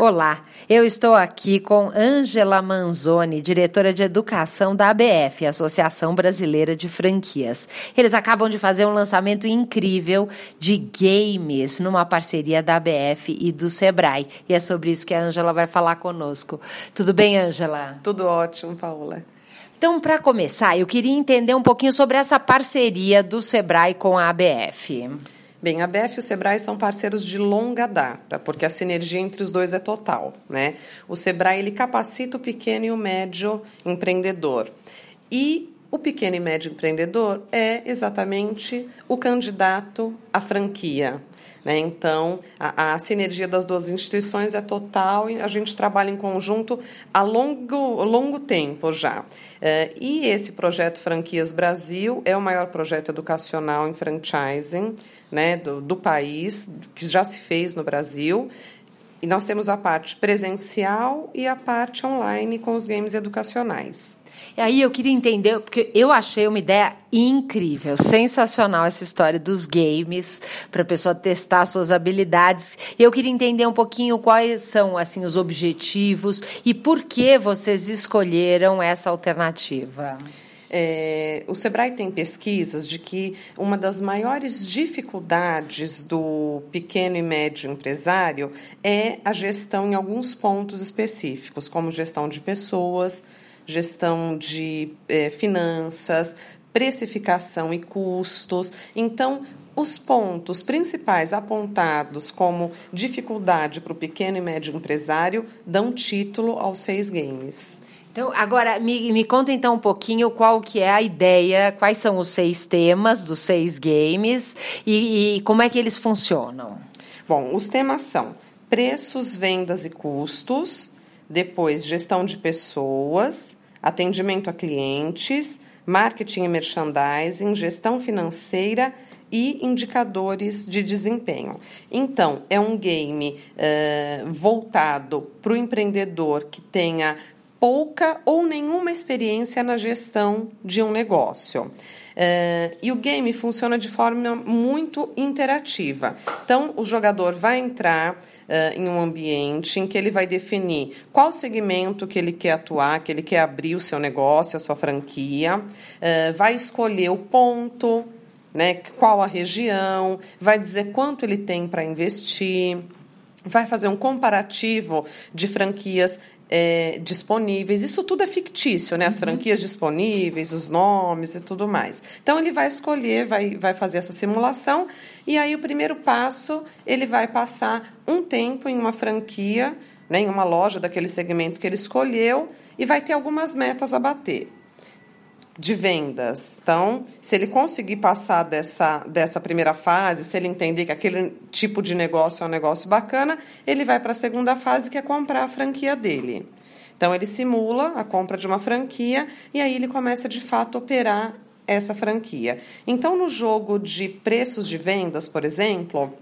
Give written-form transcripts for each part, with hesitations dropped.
Olá, eu estou aqui com Angela Manzoni, diretora de Educação da ABF, Associação Brasileira de Franquias. Eles acabam de fazer um lançamento incrível de games numa parceria da ABF e do SEBRAE. E é sobre isso que a Angela vai falar conosco. Tudo bem, Angela? Tudo ótimo, Paola. Então, para começar, eu queria entender um pouquinho sobre essa parceria do SEBRAE com a ABF. Bem, a ABF e o SEBRAE são parceiros de longa data, porque a sinergia entre os dois é total, né? O SEBRAE, ele capacita o pequeno e o médio empreendedor. E o pequeno e médio empreendedor é exatamente o candidato à franquia, né? Então, a sinergia das duas instituições é total e a gente trabalha em conjunto há longo tempo já. E esse projeto Franquias Brasil é o maior projeto educacional em franchising, né, do país, que já se fez no Brasil. E nós temos a parte presencial e a parte online com os games educacionais. E aí eu queria entender, porque eu achei uma ideia incrível, sensacional essa história dos games, para a pessoa testar suas habilidades. E eu queria entender um pouquinho quais são assim, os objetivos e por que vocês escolheram essa alternativa. O SEBRAE tem pesquisas de que uma das maiores dificuldades do pequeno e médio empresário é a gestão em alguns pontos específicos, como gestão de pessoas, gestão de finanças, precificação e custos. Então, os pontos principais apontados como dificuldade para o pequeno e médio empresário dão título aos 6 games. Então, agora, me conta então um pouquinho qual que é a ideia, quais são os 6 temas dos 6 games e como é que eles funcionam. Bom, os temas são preços, vendas e custos, depois gestão de pessoas, atendimento a clientes, marketing e merchandising, gestão financeira e indicadores de desempenho. Então, é um game voltado para o empreendedor que tenha pouca ou nenhuma experiência na gestão de um negócio. E o game funciona de forma muito interativa. Então, o jogador vai entrar em um ambiente em que ele vai definir qual segmento que ele quer atuar, que ele quer abrir o seu negócio, a sua franquia, vai escolher o ponto, né, qual a região, vai dizer quanto ele tem para investir, vai fazer um comparativo de franquias disponíveis, isso tudo é fictício, né? As franquias disponíveis, os nomes e tudo mais. Então, ele vai escolher, vai fazer essa simulação e aí o primeiro passo, ele vai passar um tempo em uma franquia, né? Em uma loja daquele segmento que ele escolheu e vai ter algumas metas a bater de vendas. Então, se ele conseguir passar dessa primeira fase, se ele entender que aquele tipo de negócio é um negócio bacana, ele vai para a segunda fase, que é comprar a franquia dele. Então, ele simula a compra de uma franquia e aí ele começa, de fato, a operar essa franquia. Então, no jogo de preços de vendas, por exemplo,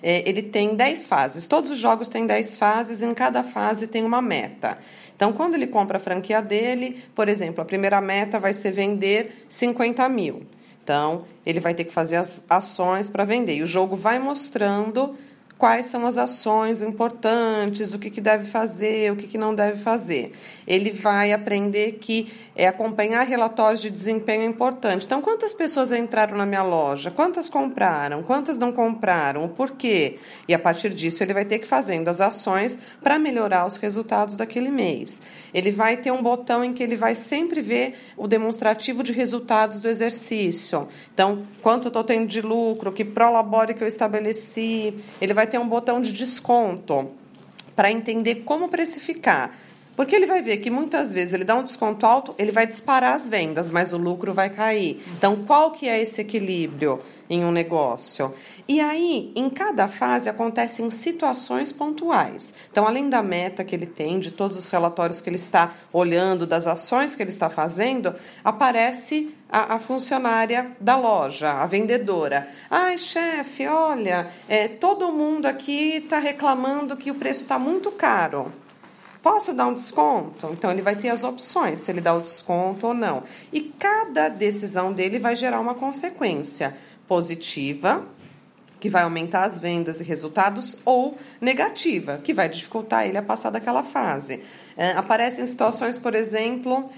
ele tem 10 fases. Todos os jogos têm 10 fases, em cada fase tem uma meta. Então, quando ele compra a franquia dele, por exemplo, a primeira meta vai ser vender 50 mil. Então, ele vai ter que fazer as ações para vender. E o jogo vai mostrando quais são as ações importantes, o que deve fazer, o que não deve fazer. Ele vai aprender que acompanhar relatórios de desempenho é importante. Então, quantas pessoas entraram na minha loja? Quantas compraram? Quantas não compraram? O porquê? E, a partir disso, ele vai ter que ir fazendo as ações para melhorar os resultados daquele mês. Ele vai ter um botão em que ele vai sempre ver o demonstrativo de resultados do exercício. Então, quanto eu estou tendo de lucro, que prolabore que eu estabeleci. Ele vai ter um botão de desconto para entender como precificar. Porque ele vai ver que muitas vezes ele dá um desconto alto, ele vai disparar as vendas, mas o lucro vai cair. Então, qual que é esse equilíbrio em um negócio? E aí, em cada fase, acontecem situações pontuais. Então, além da meta que ele tem, de todos os relatórios que ele está olhando, das ações que ele está fazendo, aparece a funcionária da loja, a vendedora. Ai, chefe, olha, todo mundo aqui está reclamando que o preço está muito caro. Posso dar um desconto? Então, ele vai ter as opções, se ele dá o desconto ou não. E cada decisão dele vai gerar uma consequência positiva, que vai aumentar as vendas e resultados, ou negativa, que vai dificultar ele a passar daquela fase. Aparecem situações, por exemplo,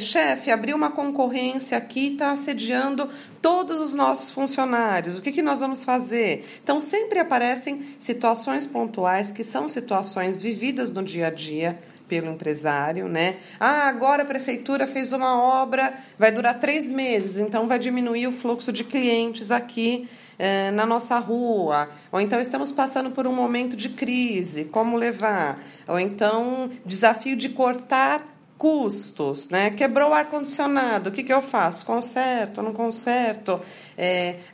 chefe, abriu uma concorrência aqui, está assediando todos os nossos funcionários, o que, que nós vamos fazer? Então, sempre aparecem situações pontuais, que são situações vividas no dia a dia pelo empresário, né? Ah, agora a prefeitura fez uma obra, vai durar 3 meses, então vai diminuir o fluxo de clientes aqui na nossa rua, ou então estamos passando por um momento de crise, como levar? Ou então desafio de cortar custos, né? Quebrou o ar-condicionado, o que eu faço? Conserto, não conserto?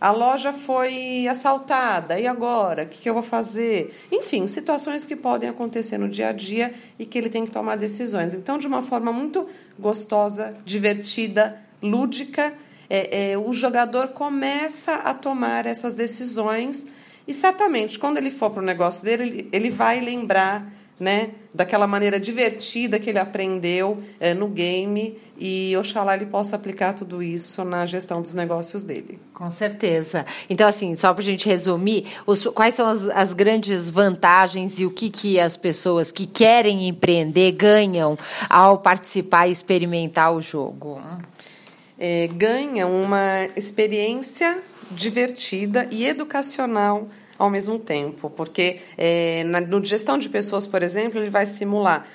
A loja foi assaltada, e agora? O que eu vou fazer? Enfim, situações que podem acontecer no dia a dia e que ele tem que tomar decisões. Então, de uma forma muito gostosa, divertida, lúdica, o jogador começa a tomar essas decisões e certamente quando ele for para o negócio dele, ele vai lembrar, né, daquela maneira divertida que ele aprendeu no game, e oxalá ele possa aplicar tudo isso na gestão dos negócios dele. Com certeza. Então, assim, só para a gente resumir, quais são as grandes vantagens e o que as pessoas que querem empreender ganham ao participar e experimentar o jogo? Ganha uma experiência divertida e educacional ao mesmo tempo, porque no gestão de pessoas, por exemplo, ele vai simular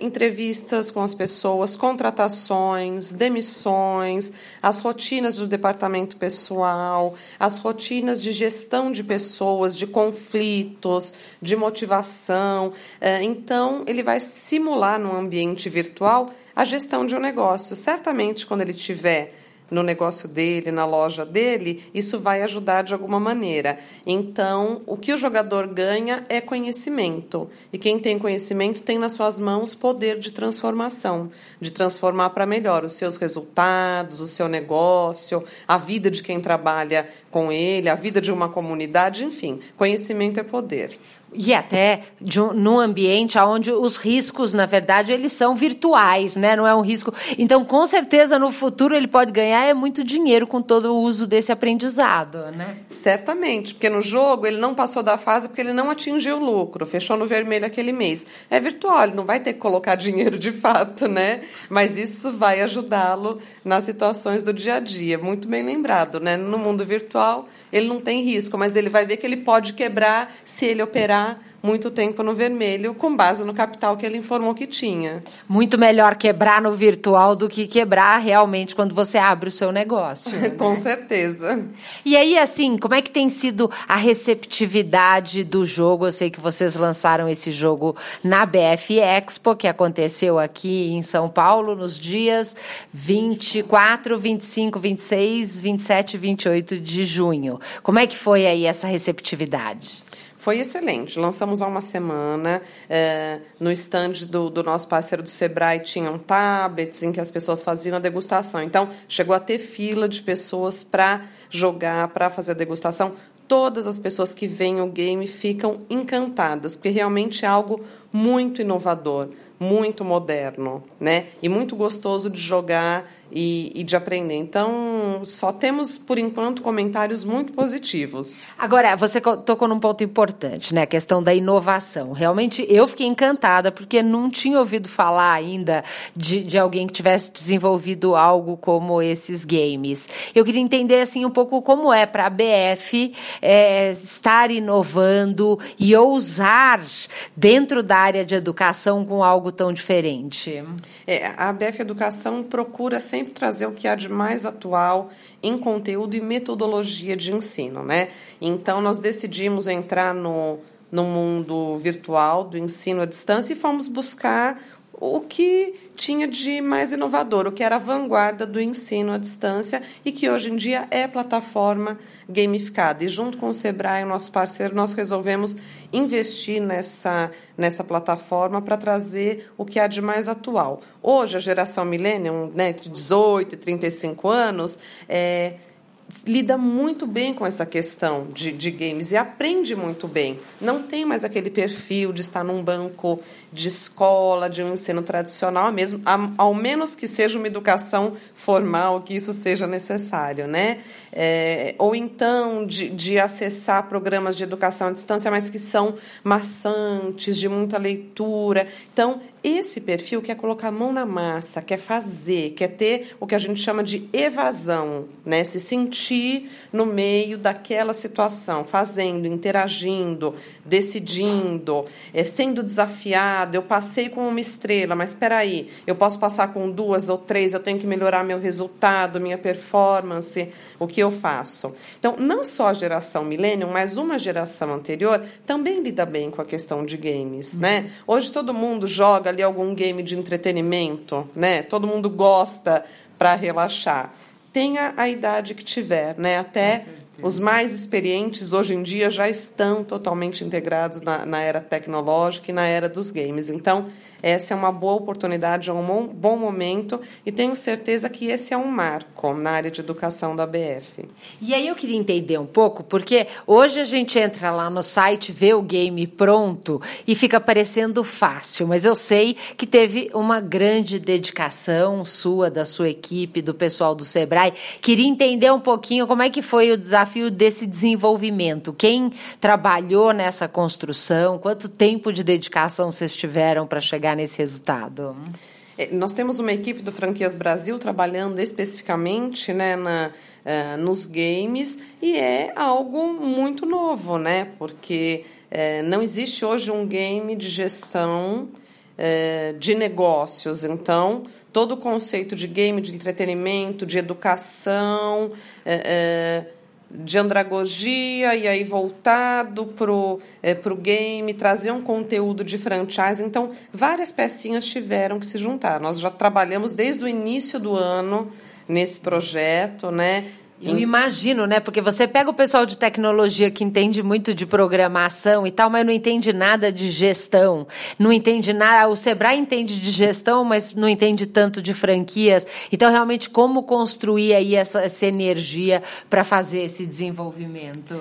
entrevistas com as pessoas, contratações, demissões, as rotinas do departamento pessoal, as rotinas de gestão de pessoas, de conflitos, de motivação. Então, ele vai simular num ambiente virtual a gestão de um negócio. Certamente, quando ele tiver no negócio dele, na loja dele, isso vai ajudar de alguma maneira. Então, o que o jogador ganha é conhecimento. E quem tem conhecimento tem nas suas mãos poder de transformação, de transformar para melhor os seus resultados, o seu negócio, a vida de quem trabalha com ele, a vida de uma comunidade, enfim. Conhecimento é poder. E até num ambiente onde os riscos, na verdade, eles são virtuais, né? Não é um risco. Então, com certeza, no futuro, ele pode ganhar muito dinheiro com todo o uso desse aprendizado, né? Certamente, porque no jogo ele não passou da fase porque ele não atingiu o lucro, fechou no vermelho aquele mês. É virtual, ele não vai ter que colocar dinheiro de fato, né? Mas isso vai ajudá-lo nas situações do dia a dia. Muito bem lembrado, né? No mundo virtual, ele não tem risco, mas ele vai ver que ele pode quebrar se ele operar muito tempo no vermelho, com base no capital que ele informou que tinha. Muito melhor quebrar no virtual do que quebrar realmente quando você abre o seu negócio. Né? Com certeza. E aí, assim, como é que tem sido a receptividade do jogo? Eu sei que vocês lançaram esse jogo na BF Expo, que aconteceu aqui em São Paulo, nos dias 24, 25, 26, 27 e 28 de junho. Como é que foi aí essa receptividade? Foi excelente. Lançamos há uma semana. No stand do nosso parceiro do SEBRAE tinham tablets em que as pessoas faziam a degustação. Então, chegou a ter fila de pessoas para jogar, para fazer a degustação. Todas as pessoas que veem o game ficam encantadas, porque realmente é algo muito inovador, muito moderno, né? E muito gostoso de jogar e de aprender. Então, só temos, por enquanto, comentários muito positivos. Agora, você tocou num ponto importante, né? A questão da inovação. Realmente, eu fiquei encantada, porque não tinha ouvido falar ainda de alguém que tivesse desenvolvido algo como esses games. Eu queria entender, assim, um pouco como é para a BF estar inovando e ousar dentro da área de educação com algo tão diferente. A BF Educação procura sempre trazer o que há de mais atual em conteúdo e metodologia de ensino, né? Então, nós decidimos entrar no mundo virtual do ensino à distância e fomos buscar o que tinha de mais inovador, o que era a vanguarda do ensino à distância e que hoje em dia é plataforma gamificada. E junto com o SEBRAE, nosso parceiro, nós resolvemos investir nessa plataforma para trazer o que há de mais atual. Hoje, a geração millennium, né, de 18 e 35 anos, lida muito bem com essa questão de games e aprende muito bem. Não tem mais aquele perfil de estar num banco de escola, de um ensino tradicional, mesmo, ao menos que seja uma educação formal, que isso seja necessário, né? Ou então de acessar programas de educação à distância, mas que são maçantes, de muita leitura. Então, esse perfil quer colocar a mão na massa, quer fazer, quer ter o que a gente chama de evasão, né? Se sentir no meio daquela situação, fazendo, interagindo, decidindo, sendo desafiado. Eu passei com uma estrela, mas espera aí, eu posso passar com 2 ou 3, eu tenho que melhorar meu resultado, minha performance, o que eu faço? Então, não só a geração millennium, mas uma geração anterior também lida bem com a questão de games, né? Hoje todo mundo joga ali algum game de entretenimento, né? Todo mundo gosta para relaxar. Tenha a idade que tiver, né? Até os mais experientes hoje em dia já estão totalmente integrados na era tecnológica e na era dos games. Então, essa é uma boa oportunidade, é um bom momento, e tenho certeza que esse é um marco na área de educação da BF. E aí eu queria entender um pouco, porque hoje a gente entra lá no site, vê o game pronto e fica parecendo fácil, mas eu sei que teve uma grande dedicação sua, da sua equipe, do pessoal do SEBRAE. Queria entender um pouquinho como é que foi o desafio desse desenvolvimento. Quem trabalhou nessa construção, quanto tempo de dedicação vocês tiveram para chegar nesse resultado? Nós temos uma equipe do Franquias Brasil trabalhando especificamente, né, nos games, e é algo muito novo, né? Porque não existe hoje um game de gestão de negócios. Então, todo o conceito de game, de entretenimento, de educação, de andragogia, e aí voltado pro game, trazer um conteúdo de franchise. Então, várias pecinhas tiveram que se juntar. Nós já trabalhamos desde o início do ano nesse projeto, né? Eu imagino, né? Porque você pega o pessoal de tecnologia que entende muito de programação e tal, mas não entende nada de gestão. Não entende nada. O SEBRAE entende de gestão, mas não entende tanto de franquias. Então, realmente, como construir aí essa energia para fazer esse desenvolvimento?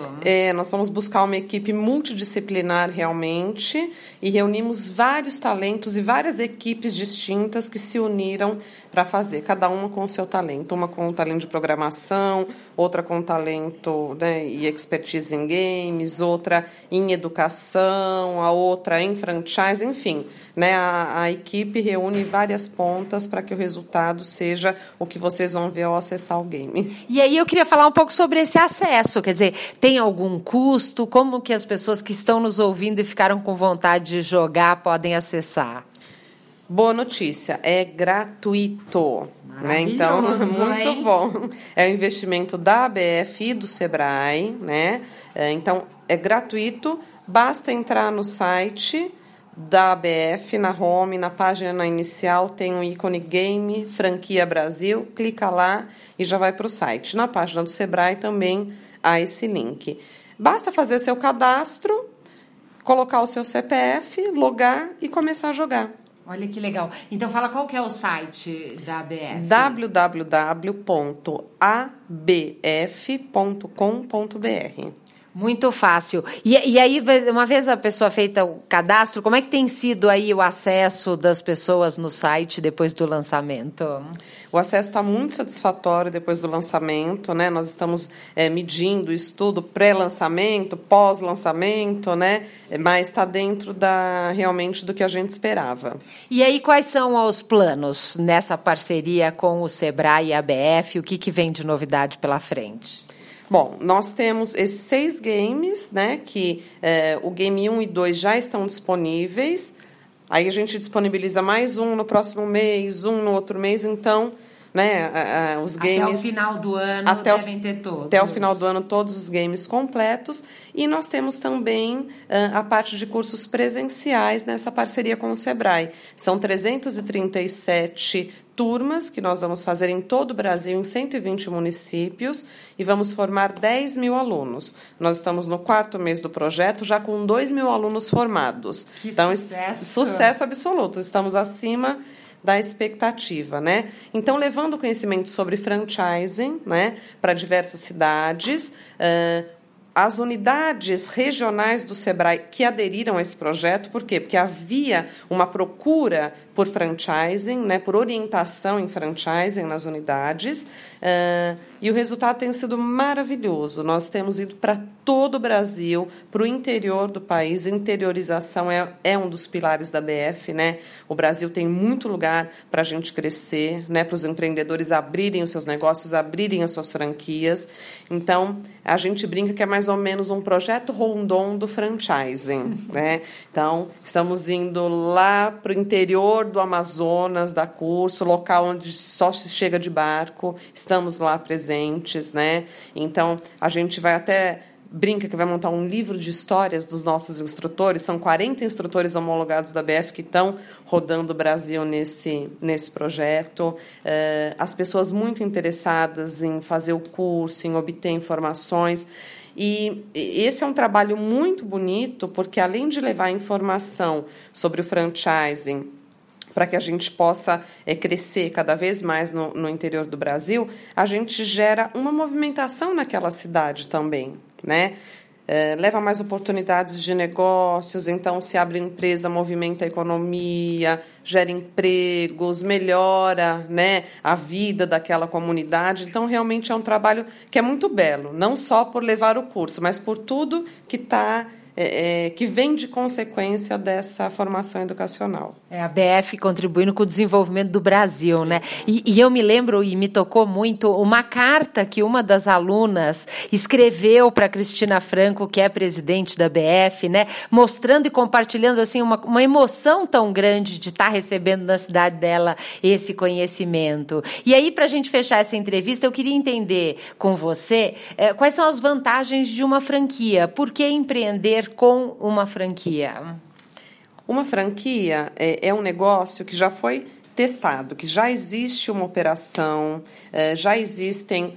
Nós vamos buscar uma equipe multidisciplinar realmente, e reunimos vários talentos e várias equipes distintas que se uniram para fazer, cada uma com o seu talento. Uma com o talento de programação, outra com talento, né, e expertise em games, outra em educação, a outra em franchise, enfim, né, a equipe reúne várias pontas para que o resultado seja o que vocês vão ver ao acessar o game. E aí eu queria falar um pouco sobre esse acesso, quer dizer, tem algum custo? Como que as pessoas que estão nos ouvindo e ficaram com vontade de jogar podem acessar? Boa notícia, é gratuito, né? Então, muito bom. É um investimento da ABF e do SEBRAE, né? Então, é gratuito, basta entrar no site da ABF, na home, na página inicial, tem um ícone Game Franquia Brasil, clica lá e já vai para o site. Na página do SEBRAE também há esse link. Basta fazer seu cadastro, colocar o seu CPF, logar e começar a jogar. Olha que legal. Então, fala qual que é o site da ABF. www.abf.com.br. Muito fácil. E aí, uma vez a pessoa feita o cadastro, como é que tem sido aí o acesso das pessoas no site depois do lançamento? O acesso está muito satisfatório depois do lançamento, né? Nós estamos medindo o estudo pré-lançamento, pós-lançamento, né? Mas está dentro realmente do que a gente esperava. E aí, quais são os planos nessa parceria com o SEBRAE e a ABF? O que vem de novidade pela frente? Bom, nós temos esses 6 games, né, que o game 1 e 2 já estão disponíveis. Aí a gente disponibiliza mais um no próximo mês, um no outro mês, então, né, os games... Até o final do ano devem ter todos. Até o final do ano, todos os games completos. E nós temos também a parte de cursos presenciais nessa parceria com o SEBRAE. São 337 turmas que nós vamos fazer em todo o Brasil, em 120 municípios, e vamos formar 10 mil alunos. Nós estamos no 4º mês do projeto, já com 2 mil alunos formados. Que então, sucesso absoluto. Estamos acima da expectativa, né? Então, levando conhecimento sobre franchising, né, para diversas cidades, as unidades regionais do SEBRAE que aderiram a esse projeto, por quê? Porque havia uma procura por franchising, né, por orientação em franchising nas unidades, e o resultado tem sido maravilhoso. Nós temos ido para todo o Brasil, para o interior do país. Interiorização é um dos pilares da BF, né? O Brasil tem muito lugar para a gente crescer, né, para os empreendedores abrirem os seus negócios, abrirem as suas franquias. Então, a gente brinca que é mais ou menos um projeto Rondon do franchising, né? Então, estamos indo lá para o interior do Amazonas, da Curso, local onde só se chega de barco, estamos lá presentes, né? Então, a gente vai até... brinca que vai montar um livro de histórias dos nossos instrutores. São 40 instrutores homologados da BF que estão rodando o Brasil nesse projeto. As pessoas muito interessadas em fazer o curso, em obter informações. E esse é um trabalho muito bonito, porque além de levar informação sobre o franchising para que a gente possa crescer cada vez mais no interior do Brasil, a gente gera uma movimentação naquela cidade também, né? Leva mais oportunidades de negócios, então se abre empresa, movimenta a economia, gera empregos, melhora, né, a vida daquela comunidade. Então, realmente é um trabalho que é muito belo, não só por levar o curso, mas por tudo que está... que vem de consequência dessa formação educacional. A BF contribuindo com o desenvolvimento do Brasil, né? E eu me lembro, e me tocou muito, uma carta que uma das alunas escreveu para Cristina Franco, que é presidente da BF, né? Mostrando e compartilhando assim, uma emoção tão grande de estar recebendo na cidade dela esse conhecimento. E aí, para a gente fechar essa entrevista, eu queria entender com você quais são as vantagens de uma franquia. Por que empreender com uma franquia? Uma franquia é um negócio que já foi testado, que já existe uma operação, já existem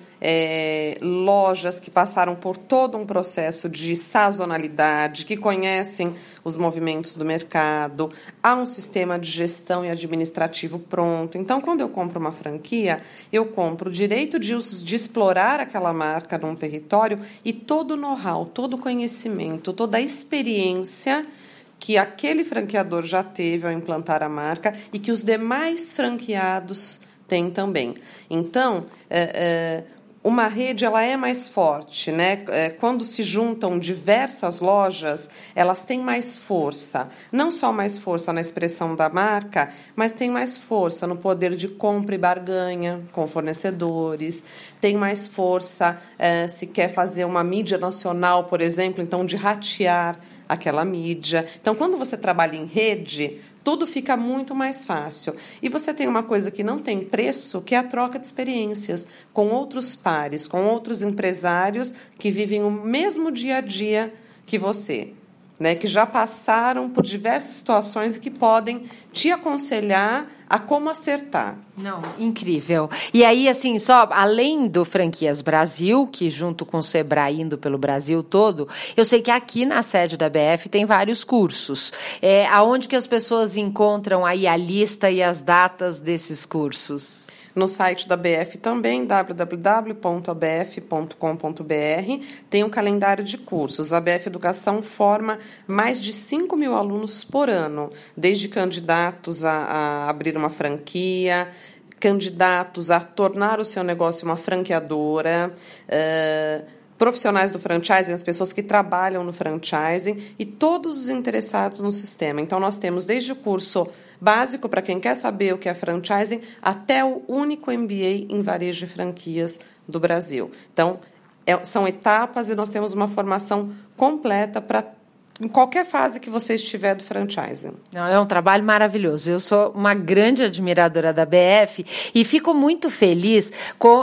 lojas que passaram por todo um processo de sazonalidade, que conhecem os movimentos do mercado, há um sistema de gestão e administrativo pronto. Então, quando eu compro uma franquia, eu compro o direito de explorar aquela marca num território e todo o know-how, todo o conhecimento, toda a experiência que aquele franqueador já teve ao implantar a marca e que os demais franqueados têm também. Então, uma rede, ela é mais forte, né? Quando se juntam diversas lojas, elas têm mais força. Não só mais força na expressão da marca, mas tem mais força no poder de compra e barganha com fornecedores, tem mais força se quer fazer uma mídia nacional, por exemplo, então de ratear aquela mídia. Então, quando você trabalha em rede, tudo fica muito mais fácil. E você tem uma coisa que não tem preço, que é a troca de experiências com outros pares, com outros empresários que vivem o mesmo dia a dia que você, né, que já passaram por diversas situações e que podem te aconselhar a como acertar. Não, incrível. E aí, assim, só além do Franquias Brasil, que junto com o SEBRAE indo pelo Brasil todo, eu sei que aqui na sede da BF tem vários cursos. Aonde que as pessoas encontram aí a lista e as datas desses cursos? No site da BF também, www.abf.com.br, tem um calendário de cursos. A BF Educação forma mais de 5.000 alunos por ano, desde candidatos a abrir uma franquia, candidatos a tornar o seu negócio uma franqueadora, profissionais do franchising, as pessoas que trabalham no franchising e todos os interessados no sistema. Então, nós temos desde o curso básico, para quem quer saber o que é franchising, até o único MBA em varejo de franquias do Brasil. Então, são etapas e nós temos uma formação completa para todos, em qualquer fase que você estiver do franchising. É um trabalho maravilhoso. Eu sou uma grande admiradora da BF e fico muito feliz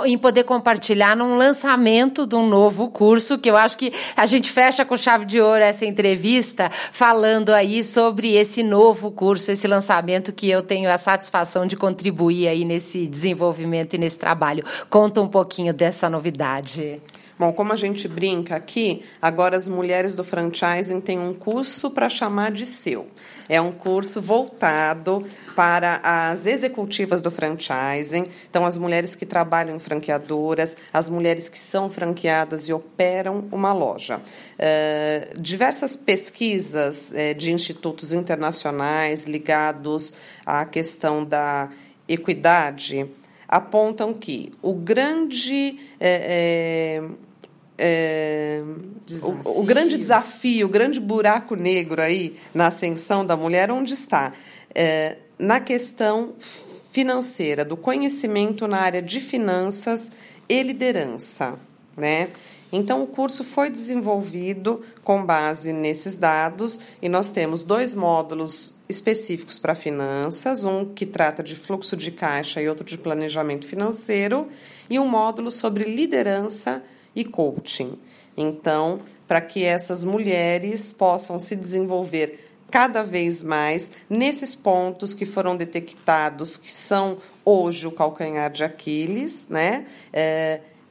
em poder compartilhar num lançamento de um novo curso, que eu acho que a gente fecha com chave de ouro essa entrevista, falando aí sobre esse novo curso, esse lançamento que eu tenho a satisfação de contribuir aí nesse desenvolvimento e nesse trabalho. Conta um pouquinho dessa novidade. Bom, como a gente brinca aqui, agora as mulheres do franchising têm um curso para chamar de seu. É um curso voltado para as executivas do franchising, então as mulheres que trabalham em franqueadoras, as mulheres que são franqueadas e operam uma loja. Diversas pesquisas de institutos internacionais ligados à questão da equidade apontam que o grande desafio, o grande buraco negro aí na ascensão da mulher, onde está? Na questão financeira, do conhecimento na área de finanças e liderança, né? Então, o curso foi desenvolvido com base nesses dados e nós temos 2 módulos específicos para finanças, um que trata de fluxo de caixa e outro de planejamento financeiro, e um módulo sobre liderança e coaching. Então, para que essas mulheres possam se desenvolver cada vez mais nesses pontos que foram detectados, que são hoje o calcanhar de Aquiles, né?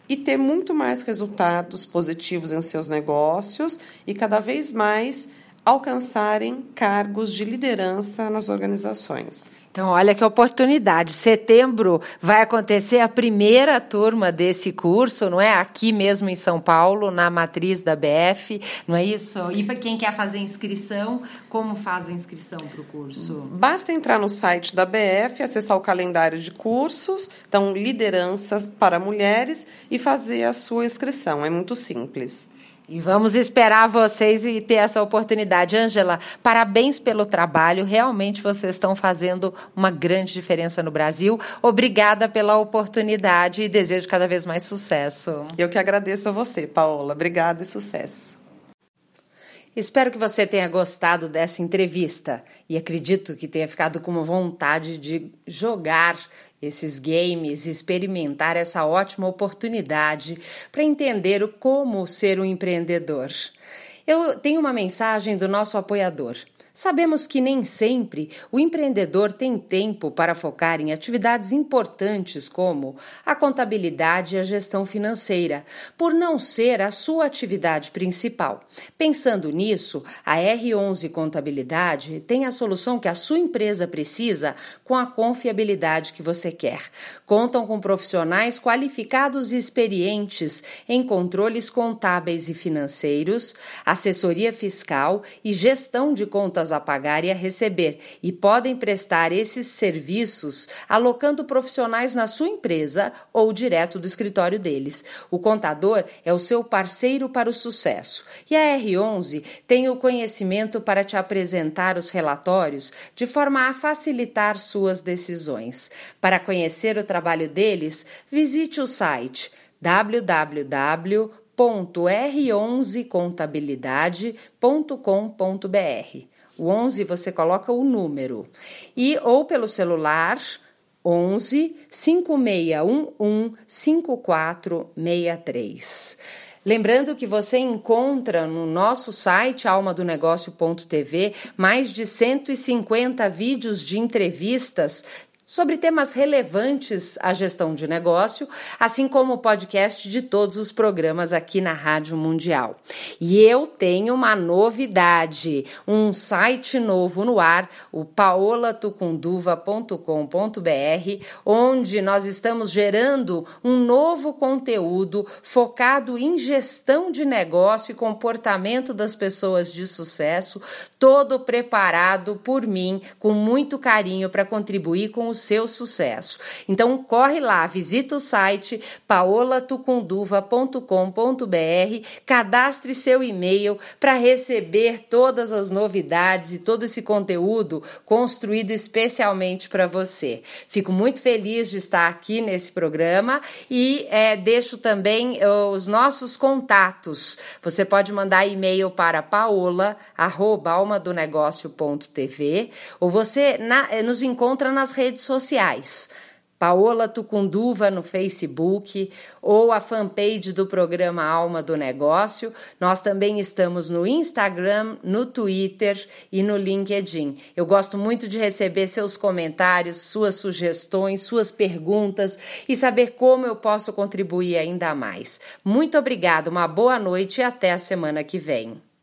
E ter muito mais resultados positivos em seus negócios e cada vez mais alcançarem cargos de liderança nas organizações. Então, olha que oportunidade. Setembro vai acontecer a primeira turma desse curso, não é? Aqui mesmo em São Paulo, na matriz da BF, não é isso? E para quem quer fazer inscrição, como faz a inscrição para o curso? Basta entrar no site da BF, acessar o calendário de cursos, então lideranças para mulheres, e fazer a sua inscrição. É muito simples. E vamos esperar vocês e ter essa oportunidade. Angela, parabéns pelo trabalho. Realmente vocês estão fazendo uma grande diferença no Brasil. Obrigada pela oportunidade e desejo cada vez mais sucesso. Eu que agradeço a você, Paola. Obrigada e sucesso. Espero que você tenha gostado dessa entrevista e acredito que tenha ficado com vontade de jogar esses games, experimentar essa ótima oportunidade para entender como ser um empreendedor. Eu tenho uma mensagem do nosso apoiador. Sabemos que nem sempre o empreendedor tem tempo para focar em atividades importantes como a contabilidade e a gestão financeira, por não ser a sua atividade principal. Pensando nisso, a R11 Contabilidade tem a solução que a sua empresa precisa com a confiabilidade que você quer. Contam com profissionais qualificados e experientes em controles contábeis e financeiros, assessoria fiscal e gestão de contas a pagar e a receber, e podem prestar esses serviços alocando profissionais na sua empresa ou direto do escritório deles. O contador é o seu parceiro para o sucesso e a R11 tem o conhecimento para te apresentar os relatórios de forma a facilitar suas decisões. Para conhecer o trabalho deles, visite o site www.r11contabilidade.com.br. O 11 você coloca o número, e ou pelo celular 11 5611 5463. Lembrando que você encontra no nosso site almadonegócio.tv mais de 150 vídeos de entrevistas sobre temas relevantes à gestão de negócio, assim como o podcast de todos os programas aqui na Rádio Mundial. E eu tenho uma novidade, um site novo no ar, o paolatucunduva.com.br, onde nós estamos gerando um novo conteúdo focado em gestão de negócio e comportamento das pessoas de sucesso, todo preparado por mim, com muito carinho, para contribuir com o seu sucesso. Então corre lá, visita o site paolatucunduva.com.br, cadastre seu e-mail para receber todas as novidades e todo esse conteúdo construído especialmente para você. Fico muito feliz de estar aqui nesse programa e deixo também os nossos contatos. Você pode mandar e-mail para paola@almadonegócio.tv ou você nos encontra nas redes sociais. Paola Tucunduva no Facebook ou a fanpage do programa Alma do Negócio. Nós também estamos no Instagram, no Twitter e no LinkedIn. Eu gosto muito de receber seus comentários, suas sugestões, suas perguntas e saber como eu posso contribuir ainda mais. Muito obrigada, uma boa noite e até a semana que vem.